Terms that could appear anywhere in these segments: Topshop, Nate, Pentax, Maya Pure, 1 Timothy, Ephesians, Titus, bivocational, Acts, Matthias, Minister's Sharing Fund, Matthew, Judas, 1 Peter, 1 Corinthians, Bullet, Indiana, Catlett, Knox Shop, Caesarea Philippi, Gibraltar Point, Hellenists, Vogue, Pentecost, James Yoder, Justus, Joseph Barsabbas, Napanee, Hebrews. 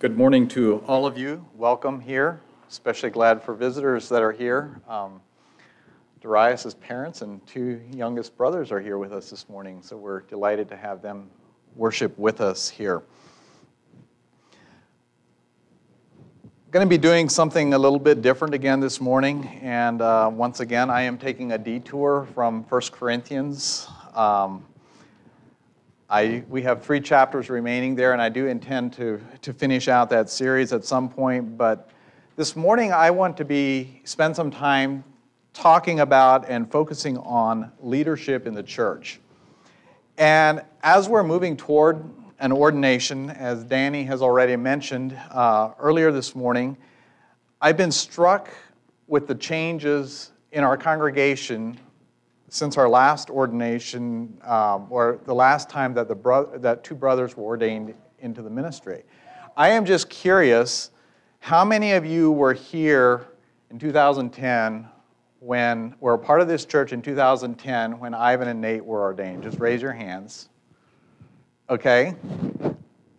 Good morning to all of you. Welcome here. Especially glad for visitors that are here. Darius' parents and two youngest brothers are here with us this morning, so we're delighted to have them worship with us here. I'm going to be doing something a little bit different again this morning, and once again, I am taking a detour from 1 Corinthians. We have three chapters remaining there, and I do intend to finish out that series at some point. But this morning, I want to spend some time talking about and focusing on leadership in the church. And as we're moving toward an ordination, as Danny has already mentioned earlier this morning, I've been struck with the changes in our congregation since our last ordination, or the last time that that two brothers were ordained into the ministry. I am just curious, how many of you were here in 2010 when were a part of this church in 2010 when Ivan and Nate were ordained? Just raise your hands. Okay.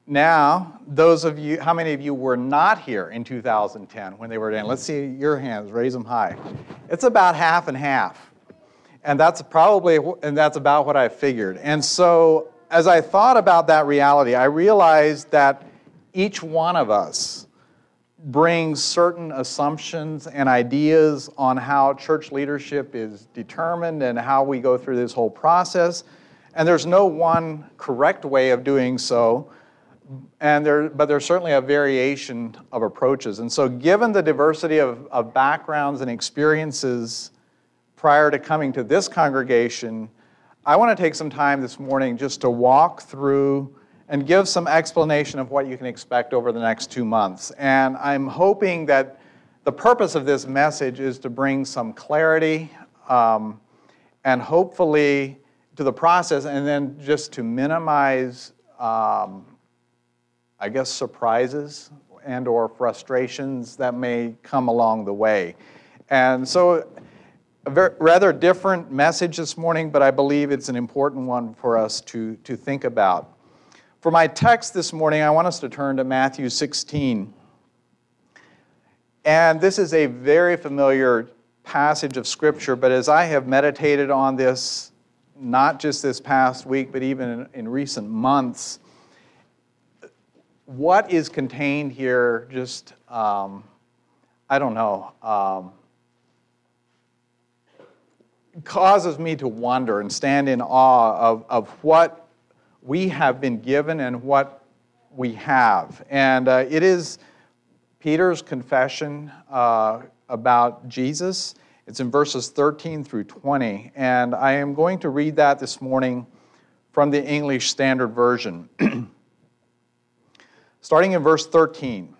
Now, those of you, how many of you were not here in 2010 when they were ordained? Let's see your hands. Raise them high. It's about half and half. And that's about what I figured. And so as I thought about that reality, I realized that each one of us brings certain assumptions and ideas on how church leadership is determined and how we go through this whole process. And there's no one correct way of doing so, but there's certainly a variation of approaches. And so given the diversity of backgrounds and experiences prior to coming to this congregation, I want to take some time this morning just to walk through and give some explanation of what you can expect over the next 2 months. And I'm hoping that the purpose of this message is to bring some clarity and hopefully to the process, and then just to minimize, surprises and or frustrations that may come along the way. And so a rather different message this morning, but I believe it's an important one for us to think about. For my text this morning, I want us to turn to Matthew 16. And this is a very familiar passage of Scripture, but as I have meditated on this, not just this past week, but even in recent months, what is contained here just, causes me to wonder and stand in awe of what we have been given and what we have. And it is Peter's confession about Jesus. It's in verses 13 through 20. And I am going to read that this morning from the English Standard Version. Starting in verse 13.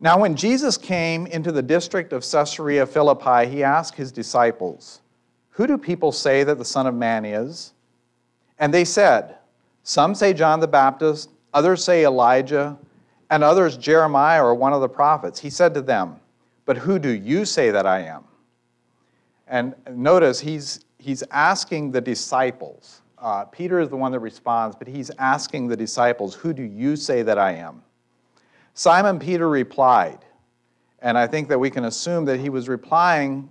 Now when Jesus came into the district of Caesarea Philippi, he asked his disciples, "Who do people say that the Son of Man is?" And they said, "Some say John the Baptist, others say Elijah, and others Jeremiah or one of the prophets." He said to them, "But who do you say that I am?" And notice he's asking the disciples. Peter is the one that responds, but he's asking the disciples, "Who do you say that I am?" Simon Peter replied, and I think that we can assume that he was replying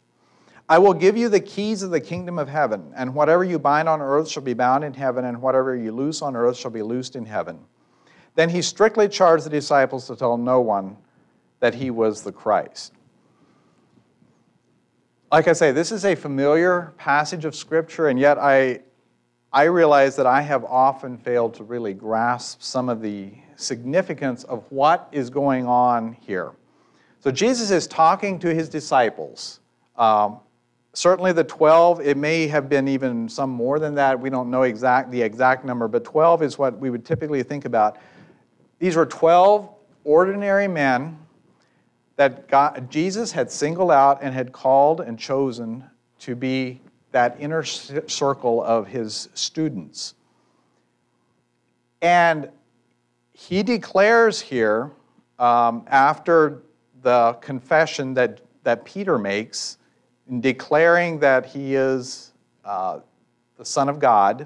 I will give you the keys of the kingdom of heaven, and whatever you bind on earth shall be bound in heaven, and whatever you loose on earth shall be loosed in heaven." Then he strictly charged the disciples to tell no one that he was the Christ. Like I say, this is a familiar passage of Scripture, and yet I realize that I have often failed to really grasp some of the significance of what is going on here. So Jesus is talking to his disciples. Certainly the 12, it may have been even some more than that. We don't know the exact number, but 12 is what we would typically think about. These were 12 ordinary men that Jesus had singled out and had called and chosen to be that inner circle of his students. And he declares here, after the confession that Peter makes, in declaring that he is the Son of God,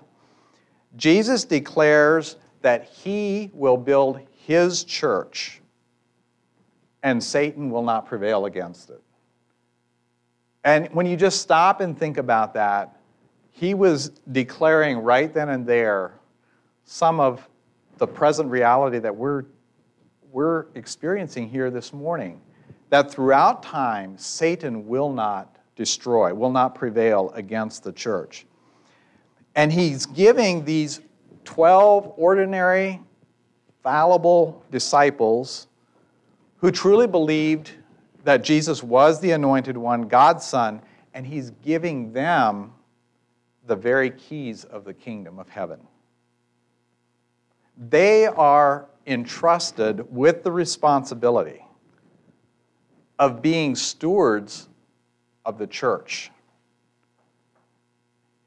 Jesus declares that he will build his church and Satan will not prevail against it. And when you just stop and think about that, he was declaring right then and there some of the present reality that we're experiencing here this morning, that throughout time, Satan will not destroy, will not prevail against the church. And he's giving these 12 ordinary, fallible disciples who truly believed that Jesus was the anointed one, God's Son, and he's giving them the very keys of the kingdom of heaven. They are entrusted with the responsibility of being stewards of the church.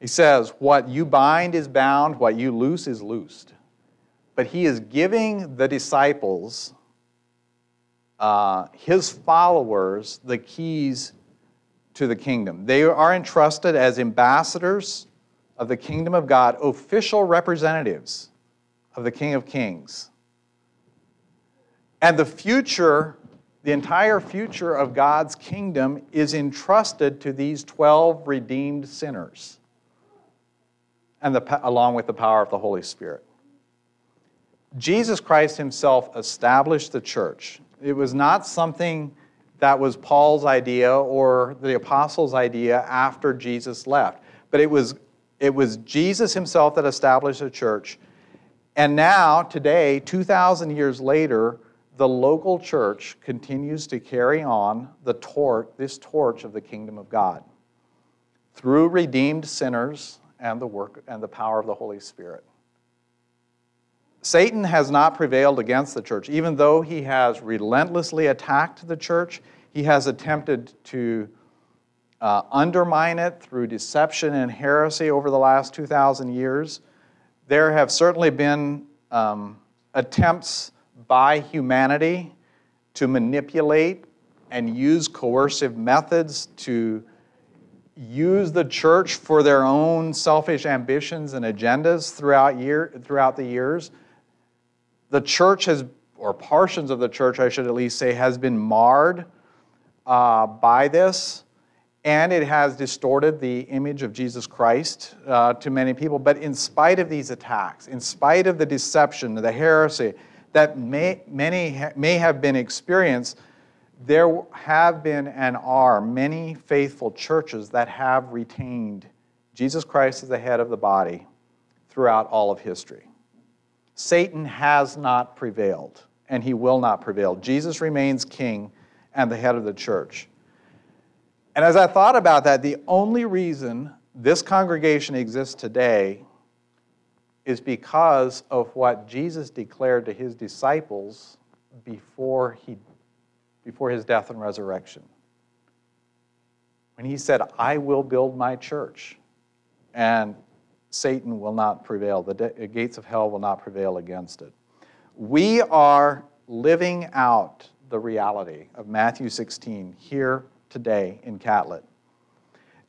He says, what you bind is bound, what you loose is loosed. But he is giving the disciples, his followers, the keys to the kingdom. They are entrusted as ambassadors of the kingdom of God, official representatives of the King of Kings. And the future, the entire future of God's kingdom is entrusted to these 12 redeemed sinners. And along with the power of the Holy Spirit. Jesus Christ himself established the church. It was not something that was Paul's idea or the apostles' idea after Jesus left, but it was Jesus himself that established the church. And now, today, 2,000 years later, the local church continues to carry on this torch of the kingdom of God through redeemed sinners, and the work and the power of the Holy Spirit. Satan has not prevailed against the church. Even though he has relentlessly attacked the church, he has attempted to undermine it through deception and heresy over the last 2,000 years. There have certainly been attempts by humanity to manipulate and use coercive methods to use the church for their own selfish ambitions and agendas throughout the years. The church has, or portions of the church, I should at least say, has been marred by this, and it has distorted the image of Jesus Christ to many people. But in spite of these attacks, in spite of the deception, the heresy that many have been experienced, there have been and are many faithful churches that have retained Jesus Christ as the head of the body throughout all of history. Satan has not prevailed, and he will not prevail. Jesus remains king and the head of the church. And as I thought about that, the only reason this congregation exists today is because of what Jesus declared to his disciples before his death and resurrection. When he said, I will build my church, and Satan will not prevail. The gates of hell will not prevail against it. We are living out the reality of Matthew 16 here today in Catlett.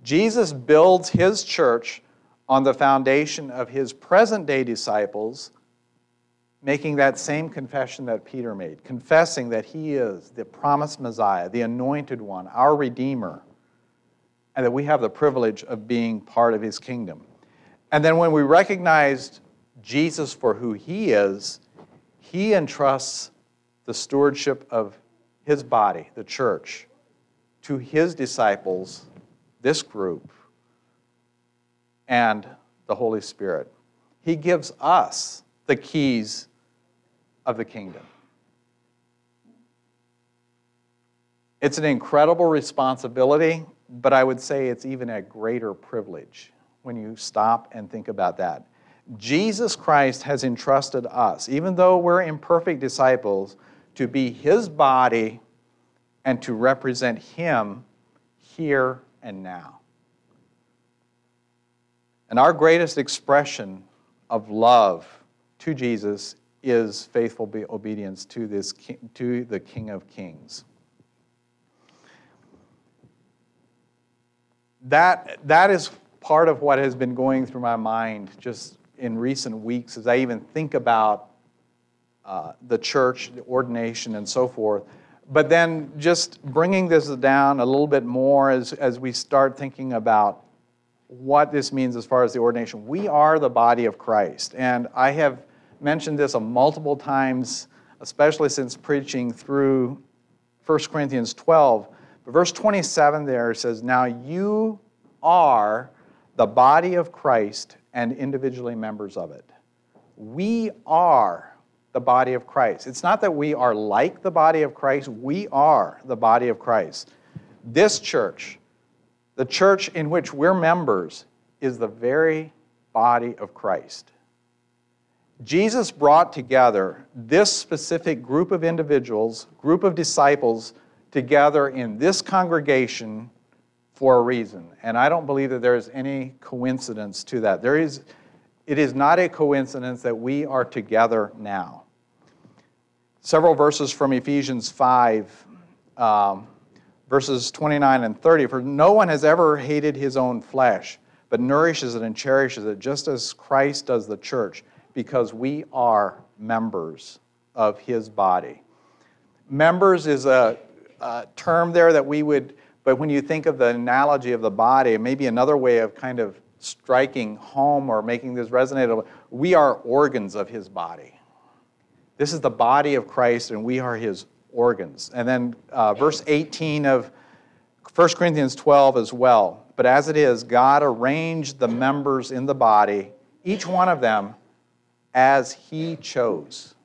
Jesus builds his church on the foundation of his present-day disciples, making that same confession that Peter made, confessing that he is the promised Messiah, the anointed one, our Redeemer, and that we have the privilege of being part of his kingdom. And then when we recognize Jesus for who he is, he entrusts the stewardship of his body, the church, to his disciples, this group, and the Holy Spirit. He gives us the keys of the kingdom. It's an incredible responsibility, but I would say it's even a greater privilege when you stop and think about that. Jesus Christ has entrusted us, even though we're imperfect disciples, to be his body and to represent him here and now. And our greatest expression of love to Jesus is faithful obedience to the King of Kings. That is part of what has been going through my mind just in recent weeks as I even think about the church, the ordination, and so forth. But then just bringing this down a little bit more as we start thinking about what this means as far as the ordination. We are the body of Christ. And I have mentioned this multiple times, especially since preaching through 1 Corinthians 12. But verse 27 there says, "Now you are the body of Christ and individually members of it." We are the body of Christ. It's not that we are like the body of Christ. We are the body of Christ. This church, the church in which we're members, is the very body of Christ. Jesus brought together this specific group of individuals, group of disciples, together in this congregation for a reason. And I don't believe that there is any coincidence to that. It is not a coincidence that we are together now. Several verses from Ephesians 5, verses 29 and 30. "For no one has ever hated his own flesh, but nourishes it and cherishes it, just as Christ does the church, because we are members of his body." Members is a term there that we would, but when you think of the analogy of the body, maybe another way of kind of striking home or making this resonate, we are organs of his body. This is the body of Christ, and we are his organs. And then verse 18 of 1 Corinthians 12 as well. "But as it is, God arranged the members in the body, each one of them, as he chose."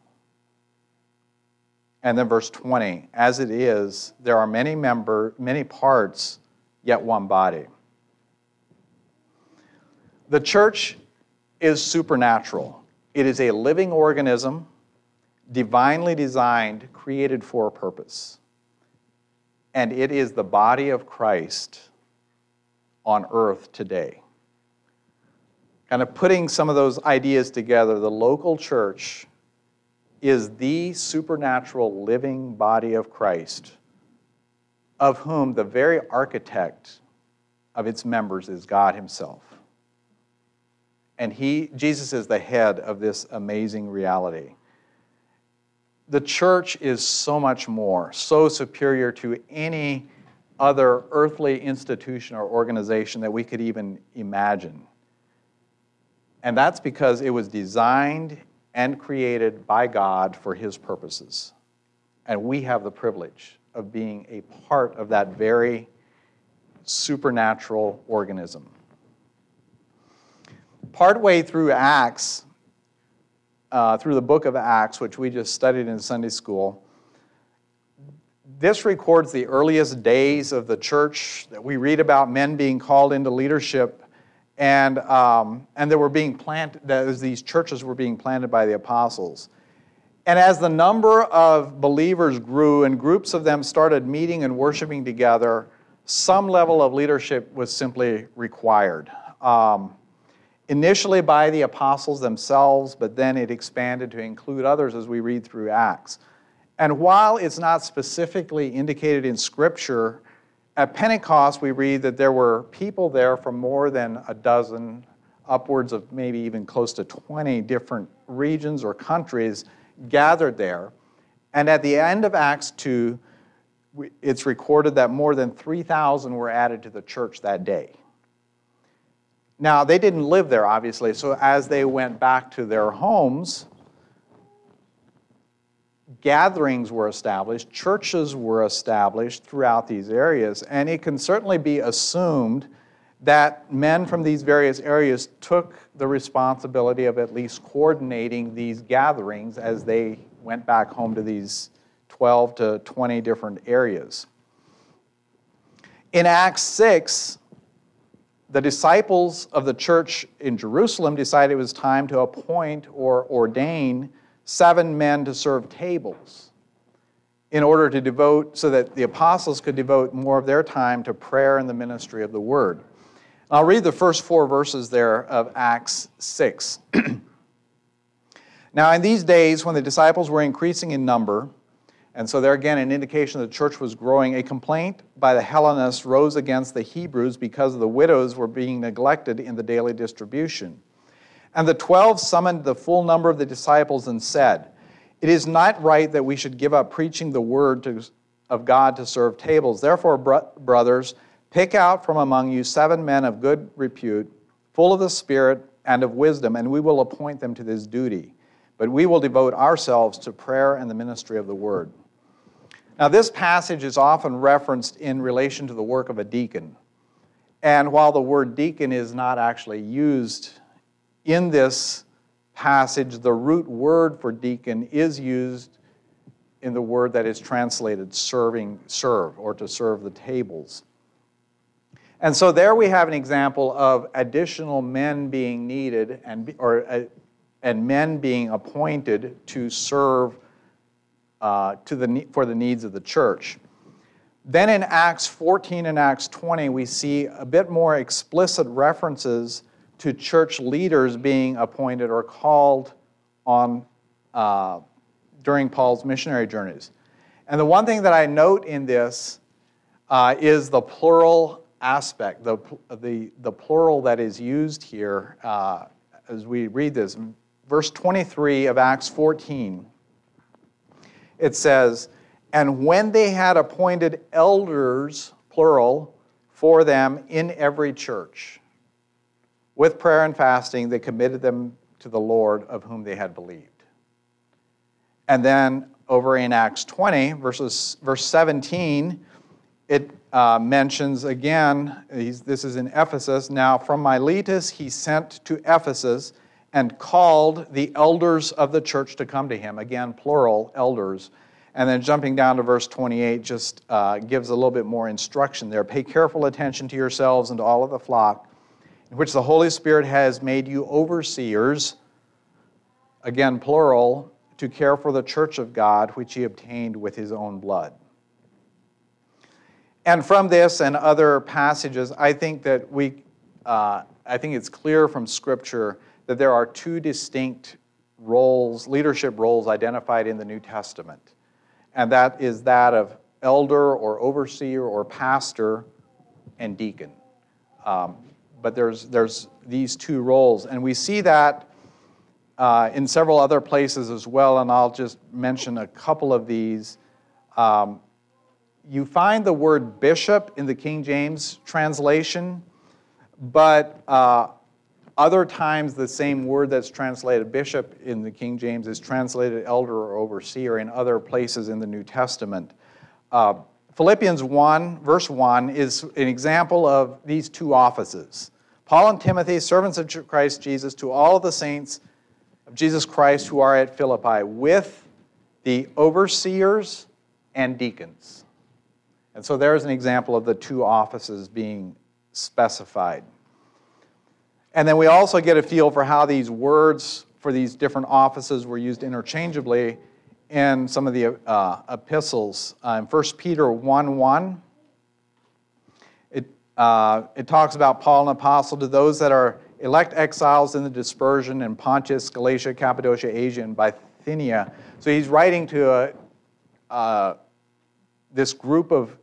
And then verse 20, "As it is, there are many parts, yet one body." The church is supernatural. It is a living organism, divinely designed, created for a purpose. And it is the body of Christ on earth today. Kind of putting some of those ideas together, the local church is the supernatural living body of Christ, of whom the very architect of its members is God himself. And Jesus is the head of this amazing reality. The church is so much more, so superior to any other earthly institution or organization that we could even imagine. And that's because it was designed and created by God for his purposes. And we have the privilege of being a part of that very supernatural organism. Partway through Acts, through the book of Acts, which we just studied in Sunday school, this records the earliest days of the church that we read about men being called into leadership, and there were being planted. These churches were being planted by the apostles, and as the number of believers grew and groups of them started meeting and worshiping together, some level of leadership was simply required. Initially by the apostles themselves, but then it expanded to include others as we read through Acts. And while it's not specifically indicated in Scripture, at Pentecost we read that there were people there from more than a dozen, upwards of maybe even close to 20 different regions or countries gathered there. And at the end of Acts 2, it's recorded that more than 3,000 were added to the church that day. Now, they didn't live there, obviously, so as they went back to their homes, gatherings were established, churches were established throughout these areas, and it can certainly be assumed that men from these various areas took the responsibility of at least coordinating these gatherings as they went back home to these 12 to 20 different areas. In Acts 6, the disciples of the church in Jerusalem decided it was time to appoint or ordain 7 men to serve tables in order to devote, so that the apostles could devote more of their time to prayer and the ministry of the word. I'll read the first four verses there of Acts 6. Now, in these days, when the disciples were increasing in number, and so there again an indication that the church was growing, a complaint by the Hellenists rose against the Hebrews because the widows were being neglected in the daily distribution. And the 12 summoned the full number of the disciples and said, "It is not right that we should give up preaching the word of God to serve tables. Therefore, brothers, pick out from among you 7 men of good repute, full of the Spirit and of wisdom, and we will appoint them to this duty. But we will devote ourselves to prayer and the ministry of the word." Now, this passage is often referenced in relation to the work of a deacon. And while the word deacon is not actually used in this passage, the root word for deacon is used in the word that is translated serve, or to serve the tables. And so there we have an example of additional men being needed and men being appointed to serve for the needs of the church. Then in Acts 14 and Acts 20, we see a bit more explicit references to church leaders being appointed or called on during Paul's missionary journeys. And the one thing that I note in this is the plural aspect, the plural that is used here as we read this. Verse 23 of Acts 14, it says, "And when they had appointed elders," plural, "for them in every church, with prayer and fasting, they committed them to the Lord of whom they had believed." And then over in Acts 20, verse 17, it mentions again, this is in Ephesus, "Now from Miletus he sent to Ephesus and called the elders of the church to come to him." Again, plural, elders. And then jumping down to verse 28 just gives a little bit more instruction there. "Pay careful attention to yourselves and to all of the flock, in which the Holy Spirit has made you overseers," again, plural, "to care for the church of God, which he obtained with his own blood." And from this and other passages, I think it's clear from Scripture that there are two distinct roles, leadership roles, identified in the New Testament. And that is that of elder or overseer or pastor and deacon. But there's these two roles. And we see that in several other places as well, and I'll just mention a couple of these. You find the word bishop in the King James translation, but other times, the same word that's translated bishop in the King James is translated elder or overseer in other places in the New Testament. Philippians 1, verse 1, is an example of these two offices. "Paul and Timothy, servants of Christ Jesus, to all the saints of Jesus Christ who are at Philippi, with the overseers and deacons." And so there's an example of the two offices being specified. And then we also get a feel for how these words for these different offices were used interchangeably in some of the epistles. In 1 Peter 1:1, it talks about Paul, an apostle, to those that are elect exiles in the dispersion in Pontus, Galatia, Cappadocia, Asia, and Bithynia. So he's writing to this group of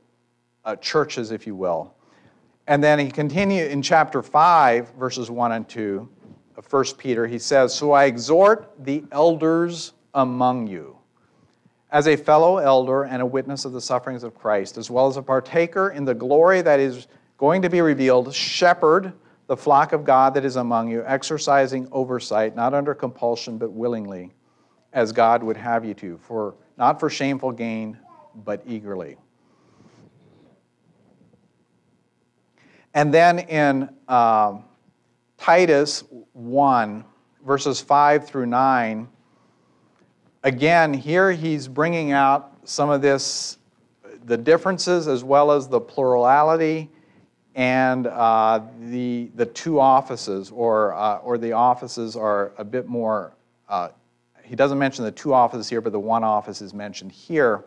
churches, if you will. And then he continues in chapter 5, verses 1 and 2 of 1 Peter. He says, "So I exhort the elders among you, as a fellow elder and a witness of the sufferings of Christ, as well as a partaker in the glory that is going to be revealed, shepherd the flock of God that is among you, exercising oversight, not under compulsion, but willingly, as God would have you to, for not for shameful gain, but eagerly." And then in Titus 1, verses 5 through 9, again, here he's bringing out some of this, the differences as well as the plurality and the two offices, or the offices are a bit more, he doesn't mention the two offices here, but the one office is mentioned here.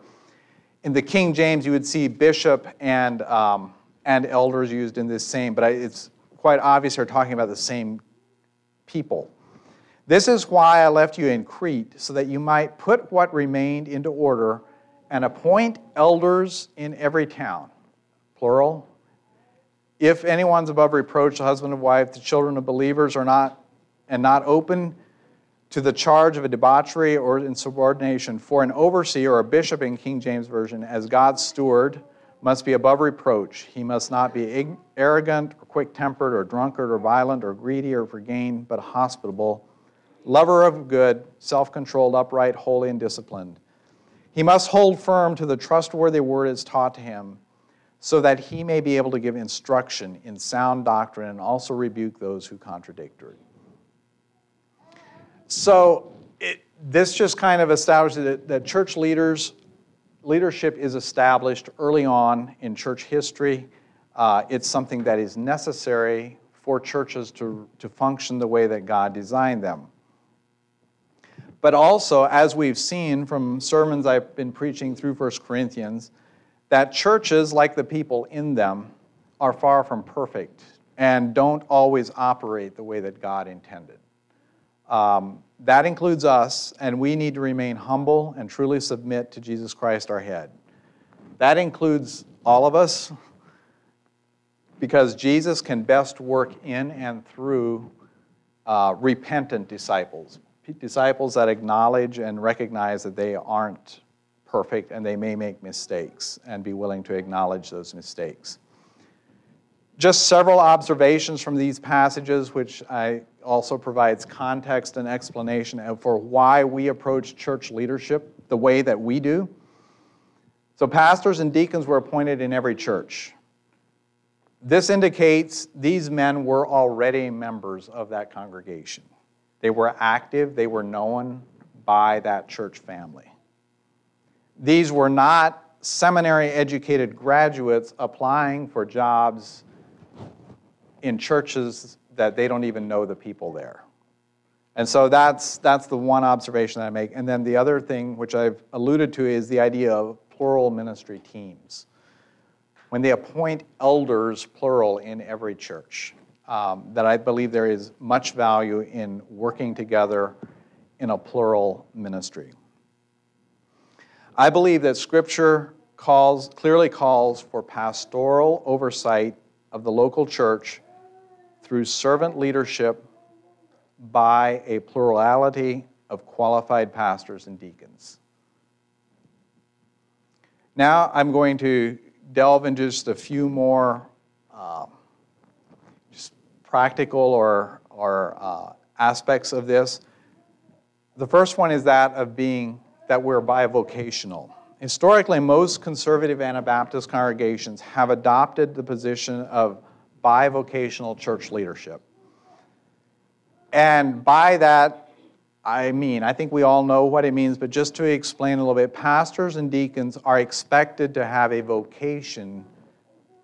In the King James, you would see bishop and elders used in this same, but it's quite obvious they're talking about the same people. This is why I left you in Crete, so that you might put what remained into order and appoint elders in every town, plural. If anyone's above reproach, the husband and wife, the children of believers are not, and not open to the charge of a debauchery or insubordination, for an overseer or a bishop in King James Version, as God's steward, must be above reproach. He must not be arrogant or quick-tempered or drunkard or violent or greedy or for gain, but hospitable, lover of good, self-controlled, upright, holy, and disciplined. He must hold firm to the trustworthy word as taught to him, so that he may be able to give instruction in sound doctrine and also rebuke those who contradict it. So this just kind of establishes that church leadership is established early on in church history. It's something that is necessary for churches to function the way that God designed them. But also, as we've seen from sermons I've been preaching through 1 Corinthians, that churches, like the people in them, are far from perfect and don't always operate the way that God intended. That includes us, and we need to remain humble and truly submit to Jesus Christ, our head. That includes all of us, because Jesus can best work in and through repentant disciples that acknowledge and recognize that they aren't perfect and they may make mistakes, and be willing to acknowledge those mistakes. Just several observations from these passages, which I also provides context and explanation for why we approach church leadership the way that we do. So pastors and deacons were appointed in every church. This indicates these men were already members of that congregation. They were active, they were known by that church family. These were not seminary-educated graduates applying for jobs in churches that they don't even know the people there. And so that's the one observation that I make. And then the other thing, which I've alluded to, is the idea of plural ministry teams. When they appoint elders, plural, in every church, that I believe there is much value in working together in a plural ministry. I believe that Scripture clearly calls for pastoral oversight of the local church through servant leadership by a plurality of qualified pastors and deacons. Now I'm going to delve into just a few more just practical or aspects of this. The first one is that we're bivocational. Historically, most conservative Anabaptist congregations have adopted the position of bivocational church leadership. And by that, I think we all know what it means, but just to explain a little bit, pastors and deacons are expected to have a vocation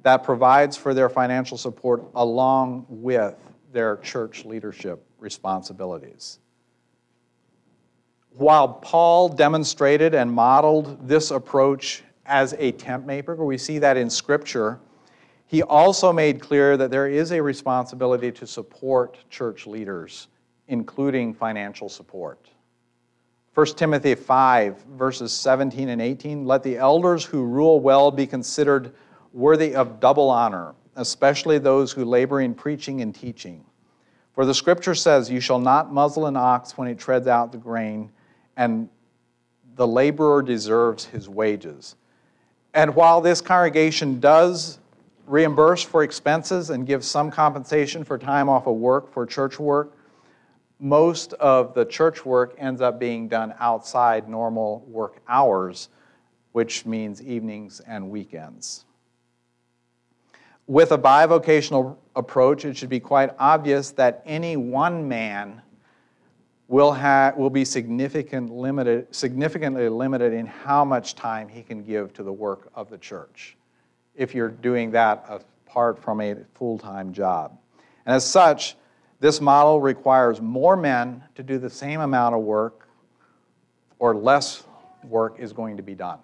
that provides for their financial support along with their church leadership responsibilities. While Paul demonstrated and modeled this approach as a tent maker, we see that in Scripture, he also made clear that there is a responsibility to support church leaders, including financial support. 1 Timothy 5, verses 17 and 18, let the elders who rule well be considered worthy of double honor, especially those who labor in preaching and teaching. For the Scripture says, you shall not muzzle an ox when it treads out the grain, and the laborer deserves his wages. And while this congregation does reimburse for expenses and give some compensation for time off of work for church work, most of the church work ends up being done outside normal work hours, which means evenings and weekends. With a bivocational approach, it should be quite obvious that any one man will be significantly limited in how much time he can give to the work of the church, if you're doing that apart from a full-time job. And as such, this model requires more men to do the same amount of work, or less work is going to be done.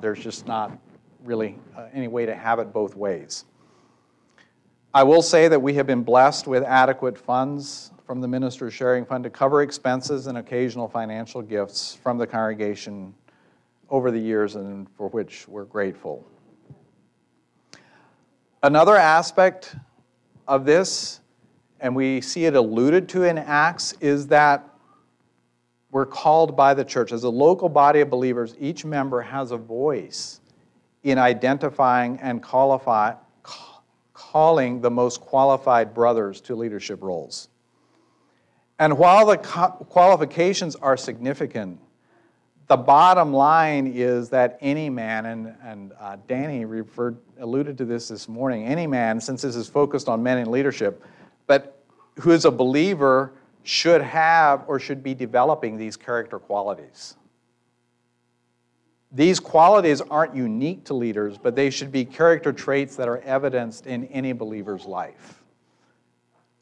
There's just not really any way to have it both ways. I will say that we have been blessed with adequate funds from the Minister's Sharing Fund to cover expenses and occasional financial gifts from the congregation over the years, and for which we're grateful. Another aspect of this, and we see it alluded to in Acts, is that we're called by the church. As a local body of believers, each member has a voice in identifying and calling the most qualified brothers to leadership roles. And while the qualifications are significant, the bottom line is that any man, and Danny alluded to this morning, any man, since this is focused on men in leadership, but who is a believer should have or should be developing these character qualities. These qualities aren't unique to leaders, but they should be character traits that are evidenced in any believer's life.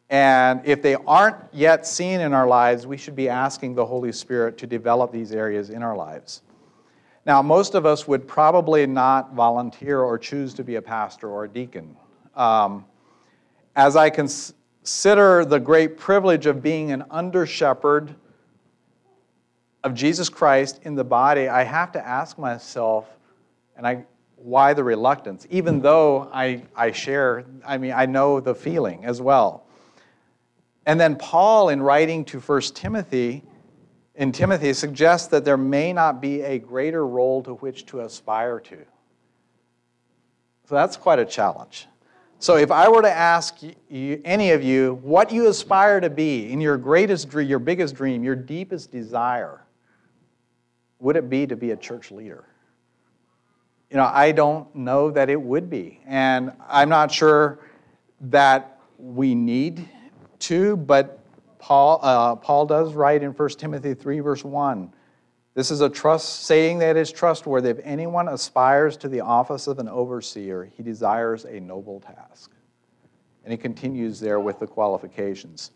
And if they aren't yet seen in our lives, we should be asking the Holy Spirit to develop these areas in our lives. Now, most of us would probably not volunteer or choose to be a pastor or a deacon. As I consider the great privilege of being an under-shepherd of Jesus Christ in the body, I have to ask myself, why the reluctance? Even though I know the feeling as well. And then Paul, in writing to 1 Timothy, in Timothy, suggests that there may not be a greater role to which to aspire to. So that's quite a challenge. So if I were to ask you, any of you, what you aspire to be in your greatest dream, your biggest dream, your deepest desire, would it be to be a church leader? You know, I don't know that it would be. And I'm not sure that we need to, but Paul does write in 1 Timothy 3, verse 1, this is a saying that is trustworthy. If anyone aspires to the office of an overseer, he desires a noble task. And he continues there with the qualifications.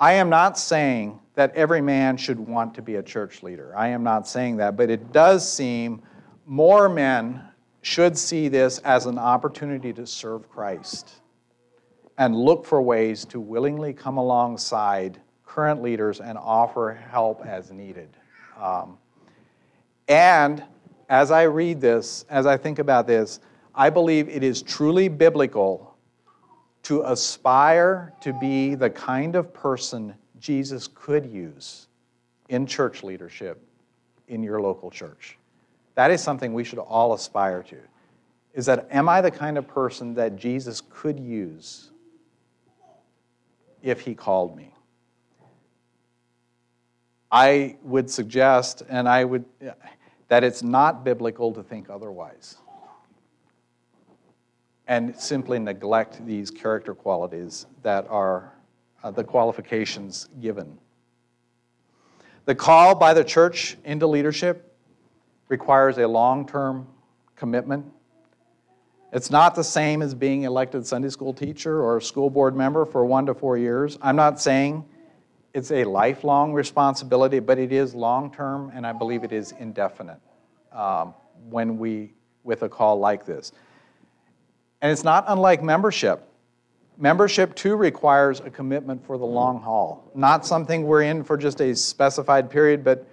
I am not saying that every man should want to be a church leader. I am not saying that, but it does seem more men should see this as an opportunity to serve Christ and look for ways to willingly come alongside current leaders and offer help as needed. And as I read this, as I think about this, I believe it is truly biblical to aspire to be the kind of person Jesus could use in church leadership in your local church. That is something we should all aspire to, is that am I the kind of person that Jesus could use if he called me? I would suggest, that it's not biblical to think otherwise and simply neglect these character qualities that are the qualifications given. The call by the church into leadership requires a long-term commitment. It's not the same as being elected Sunday school teacher or school board member for 1 to 4 years. I'm not saying it's a lifelong responsibility, but it is long-term, and I believe it is indefinite with a call like this. And it's not unlike membership. Membership, too, requires a commitment for the long haul. Not something we're in for just a specified period, but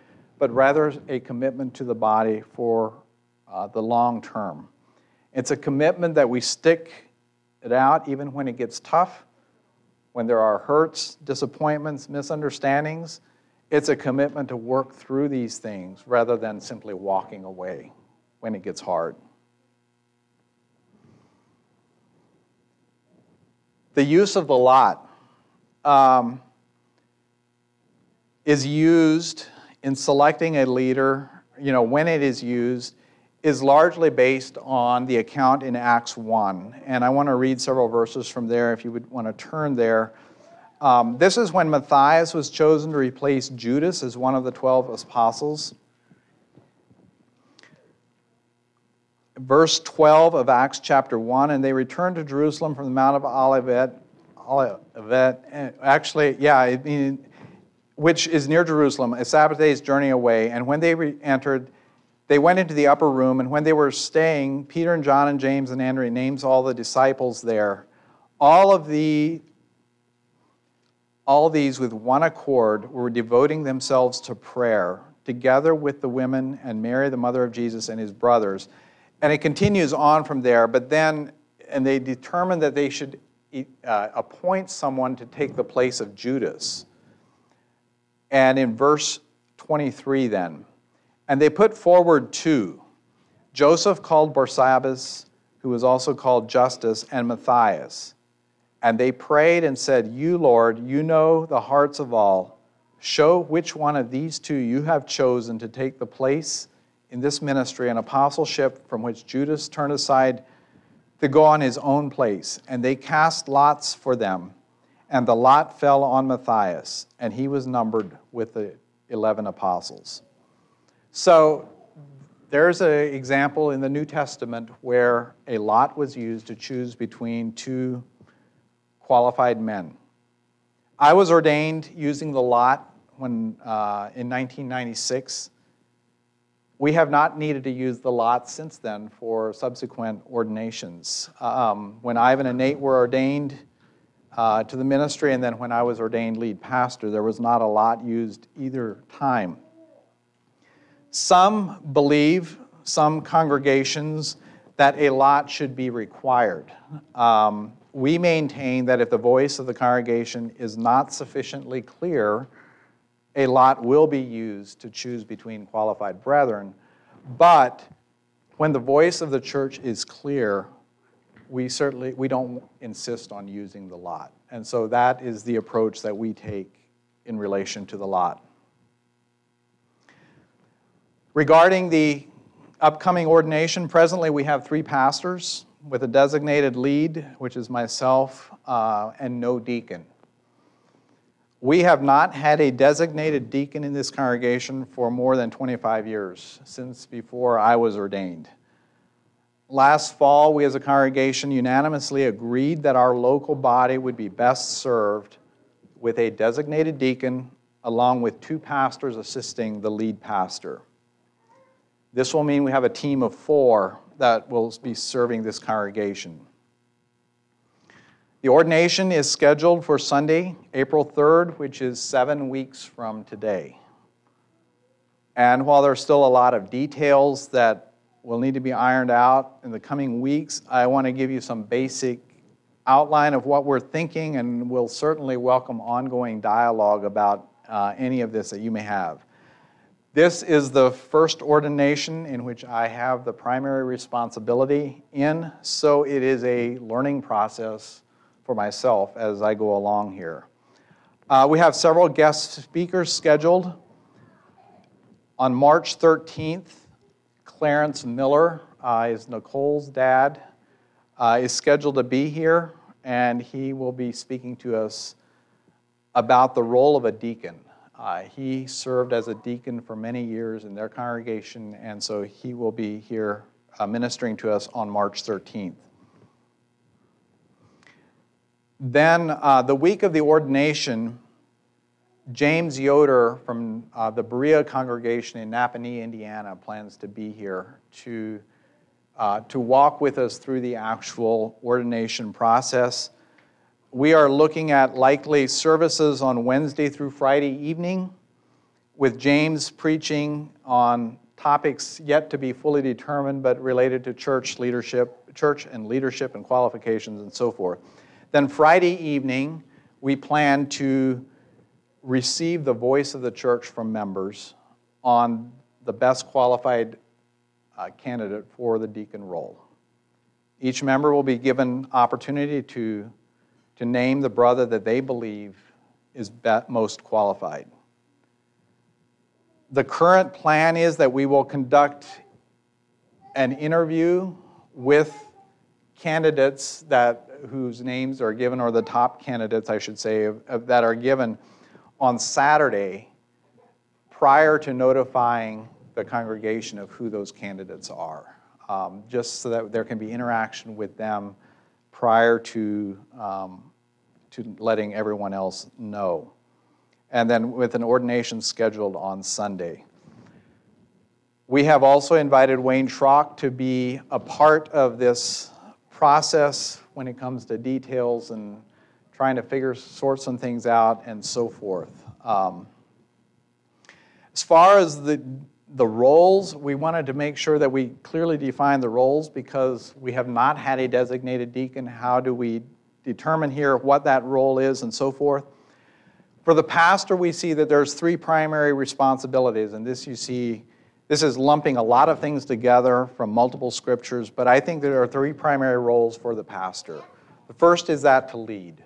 rather a commitment to the body for the long term. It's a commitment that we stick it out even when it gets tough, when there are hurts, disappointments, misunderstandings. It's a commitment to work through these things rather than simply walking away when it gets hard. The use of the lot is used in selecting a leader. You know, when it is used, is largely based on the account in Acts 1. And I want to read several verses from there if you would want to turn there. This is when Matthias was chosen to replace Judas as one of the 12 apostles. Verse 12 of Acts chapter 1, and they returned to Jerusalem from the Mount of Olivet. Which is near Jerusalem, a Sabbath day's journey away. And when they entered, they went into the upper room, and when they were staying, Peter and John and James and Andrew names all the disciples there. All these with one accord were devoting themselves to prayer, together with the women and Mary, the mother of Jesus, and his brothers. And it continues on from there, but then, and they determined that they should appoint someone to take the place of Judas. And in verse 23 then, and they put forward two, Joseph called Barsabbas, who was also called Justus, and Matthias. And they prayed and said, "You, Lord, you know the hearts of all. Show which one of these two you have chosen to take the place in this ministry and apostleship from which Judas turned aside to go on his own place." And they cast lots for them, and the lot fell on Matthias, and he was numbered with the 11 apostles. So there's an example in the New Testament where a lot was used to choose between two qualified men. I was ordained using the lot when in 1996. We have not needed to use the lot since then for subsequent ordinations. When Ivan and Nate were ordained to the ministry, and then when I was ordained lead pastor, there was not a lot used either time. Some believe, some congregations, that a lot should be required. We maintain that if the voice of the congregation is not sufficiently clear, a lot will be used to choose between qualified brethren. But when the voice of the church is clear, we don't insist on using the lot. And so that is the approach that we take in relation to the lot. Regarding the upcoming ordination, presently we have three pastors with a designated lead, which is myself, and no deacon. We have not had a designated deacon in this congregation for more than 25 years, since before I was ordained. Last fall, we as a congregation unanimously agreed that our local body would be best served with a designated deacon, along with two pastors assisting the lead pastor. This will mean we have a team of four that will be serving this congregation. The ordination is scheduled for Sunday, April 3rd, which is 7 weeks from today. And while there's still a lot of details that will need to be ironed out in the coming weeks, I want to give you some basic outline of what we're thinking, and we'll certainly welcome ongoing dialogue about any of this that you may have. This is the first ordination in which I have the primary responsibility in, so it is a learning process for myself as I go along here. We have several guest speakers scheduled. On March 13th, Clarence Miller is Nicole's dad, is scheduled to be here, and he will be speaking to us about the role of a deacon. He served as a deacon for many years in their congregation, and so he will be here ministering to us on March 13th. Then the week of the ordination, James Yoder from the Berea congregation in Napanee, Indiana, plans to be here to walk with us through the actual ordination process. We are looking at likely services on Wednesday through Friday evening, with James preaching on topics yet to be fully determined but related to church and leadership and qualifications and so forth. Then Friday evening, we plan to receive the voice of the church from members on the best qualified candidate for the deacon role. Each member will be given opportunity to name the brother that they believe is most qualified. The current plan is that we will conduct an interview with candidates whose names are given, or the top candidates, I should say, that are given on Saturday prior to notifying the congregation of who those candidates are, just so that there can be interaction with them prior to letting everyone else know. And then with an ordination scheduled on Sunday. We have also invited Wayne Schrock to be a part of this process when it comes to details and trying to sort some things out and so forth. As far as the roles, we wanted to make sure that we clearly define the roles because we have not had a designated deacon. How do we determine here what that role is and so forth? For the pastor, we see that there's three primary responsibilities, and this is lumping a lot of things together from multiple scriptures, but I think there are three primary roles for the pastor. The first is that to lead.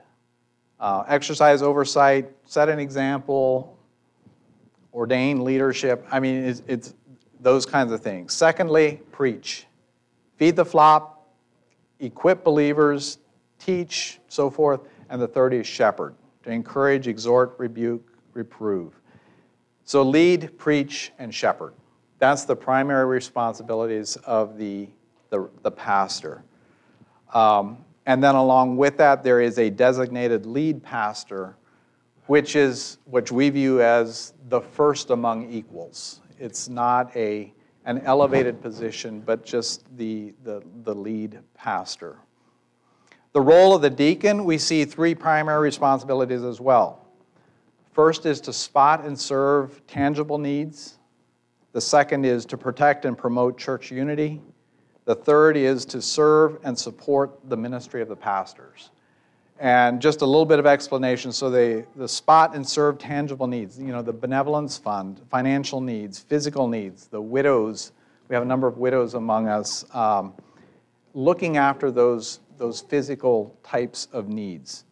Exercise oversight, set an example, ordain leadership. I mean, it's those kinds of things. Secondly, preach. Feed the flock, equip believers, teach, so forth. And the third is shepherd, to encourage, exhort, rebuke, reprove. So lead, preach, and shepherd. That's the primary responsibilities of the pastor. And then along with that, there is a designated lead pastor, which we view as the first among equals. It's not an elevated position, but just the lead pastor. The role of the deacon, we see three primary responsibilities as well. First is to spot and serve tangible needs. The second is to protect and promote church unity. The third is to serve and support the ministry of the pastors. And just a little bit of explanation. So the spot and serve tangible needs, the benevolence fund, financial needs, physical needs, the widows. We have a number of widows among us, looking after those physical types of needs.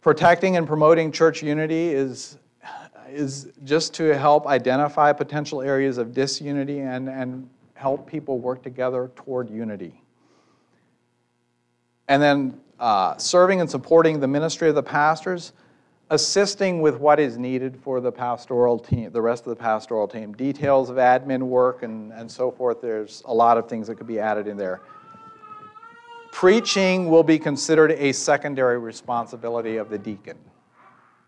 Protecting and promoting church unity is just to help identify potential areas of disunity and help people work together toward unity. And then serving and supporting the ministry of the pastors, assisting with what is needed for the pastoral team, the rest of the pastoral team, details of admin work and so forth. There's a lot of things that could be added in there. Preaching will be considered a secondary responsibility of the deacon.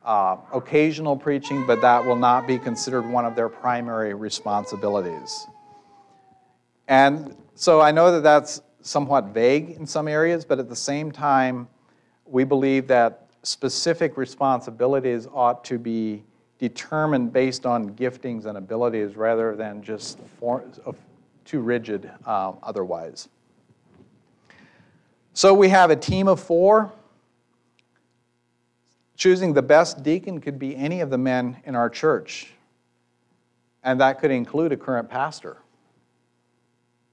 Occasional preaching, but that will not be considered one of their primary responsibilities. And so I know that that's somewhat vague in some areas, but at the same time, we believe that specific responsibilities ought to be determined based on giftings and abilities rather than just too rigid otherwise. So we have a team of four. Choosing the best deacon could be any of the men in our church, and that could include a current pastor.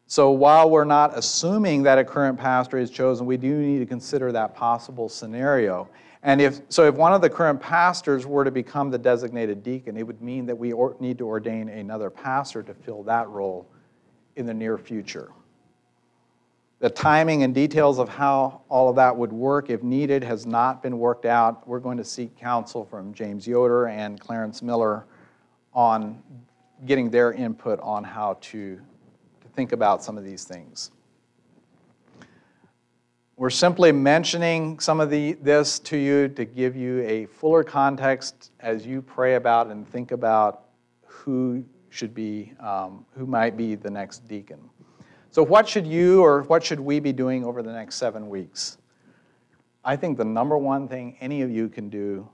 So while we're not assuming that a current pastor is chosen, we do need to consider that possible scenario. And if one of the current pastors were to become the designated deacon, it would mean that we need to ordain another pastor to fill that role in the near future. The timing and details of how all of that would work, if needed, has not been worked out. We're going to seek counsel from James Yoder and Clarence Miller on getting their input on how to think about some of these things. We're simply mentioning some of this to you to give you a fuller context as you pray about and think about who might be the next deacon. So what should you or what should we be doing over the next 7 weeks? I think the number one thing any of you can do,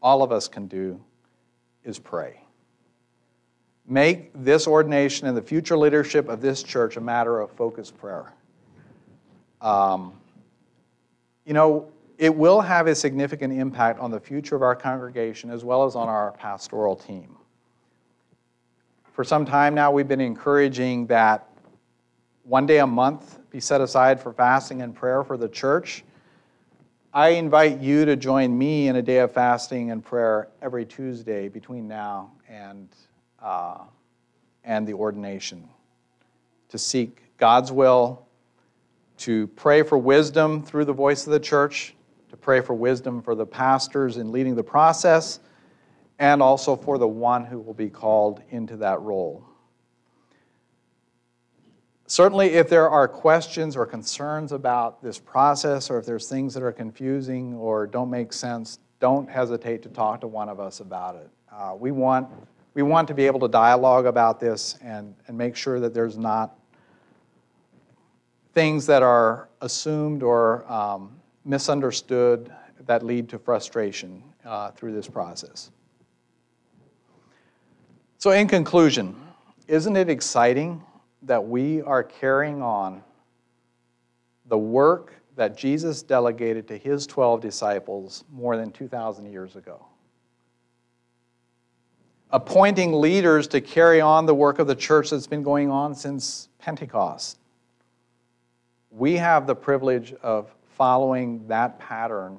all of us can do, is pray. Make this ordination and the future leadership of this church a matter of focused prayer. It will have a significant impact on the future of our congregation as well as on our pastoral team. For some time now, we've been encouraging that one day a month be set aside for fasting and prayer for the church. I invite you to join me in a day of fasting and prayer every Tuesday between now and the ordination, to seek God's will, to pray for wisdom through the voice of the church, to pray for wisdom for the pastors in leading the process, and also for the one who will be called into that role. Certainly, if there are questions or concerns about this process, or if there's things that are confusing or don't make sense, don't hesitate to talk to one of us about it. We want to be able to dialogue about this and make sure that there's not things that are assumed or misunderstood that lead to frustration through this process. So in conclusion, isn't it exciting that we are carrying on the work that Jesus delegated to his 12 disciples more than 2,000 years ago? Appointing leaders to carry on the work of the church that's been going on since Pentecost. We have the privilege of following that pattern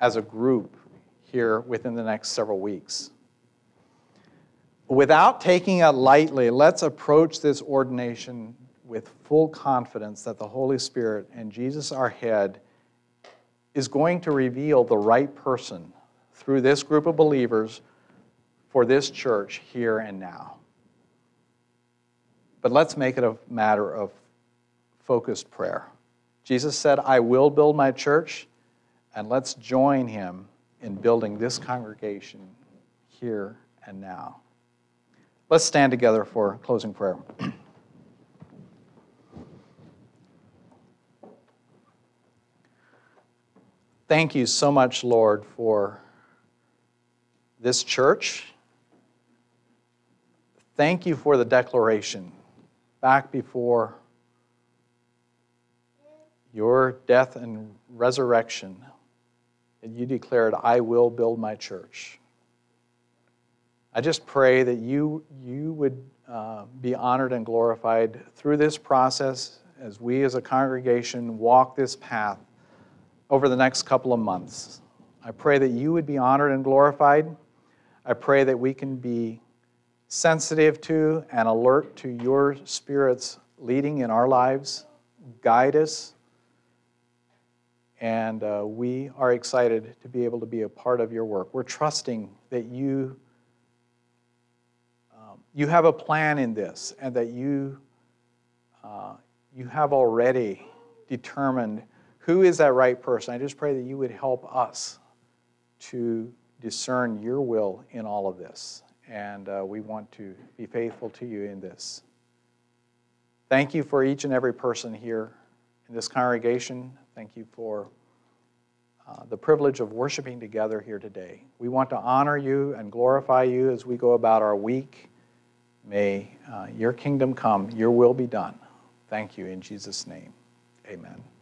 as a group here within the next several weeks. Without taking it lightly, let's approach this ordination with full confidence that the Holy Spirit and Jesus, our head, is going to reveal the right person through this group of believers for this church here and now. But let's make it a matter of focused prayer. Jesus said, I will build my church, and let's join him in building this congregation here and now. Let's stand together for closing prayer. Thank you so much, Lord, for this church. Thank you for the declaration back before your death and resurrection that you declared, I will build my church. I just pray that you would be honored and glorified through this process as we as a congregation walk this path over the next couple of months. I pray that you would be honored and glorified. I pray that we can be sensitive to and alert to your Spirit's leading in our lives. Guide us. And we are excited to be able to be a part of your work. We're trusting that you have a plan in this, and that you have already determined who is that right person. I just pray that you would help us to discern your will in all of this, and we want to be faithful to you in this. Thank you for each and every person here in this congregation. Thank you for the privilege of worshiping together here today. We want to honor you and glorify you as we go about our week. May your kingdom come, your will be done. Thank you in Jesus' name. Amen.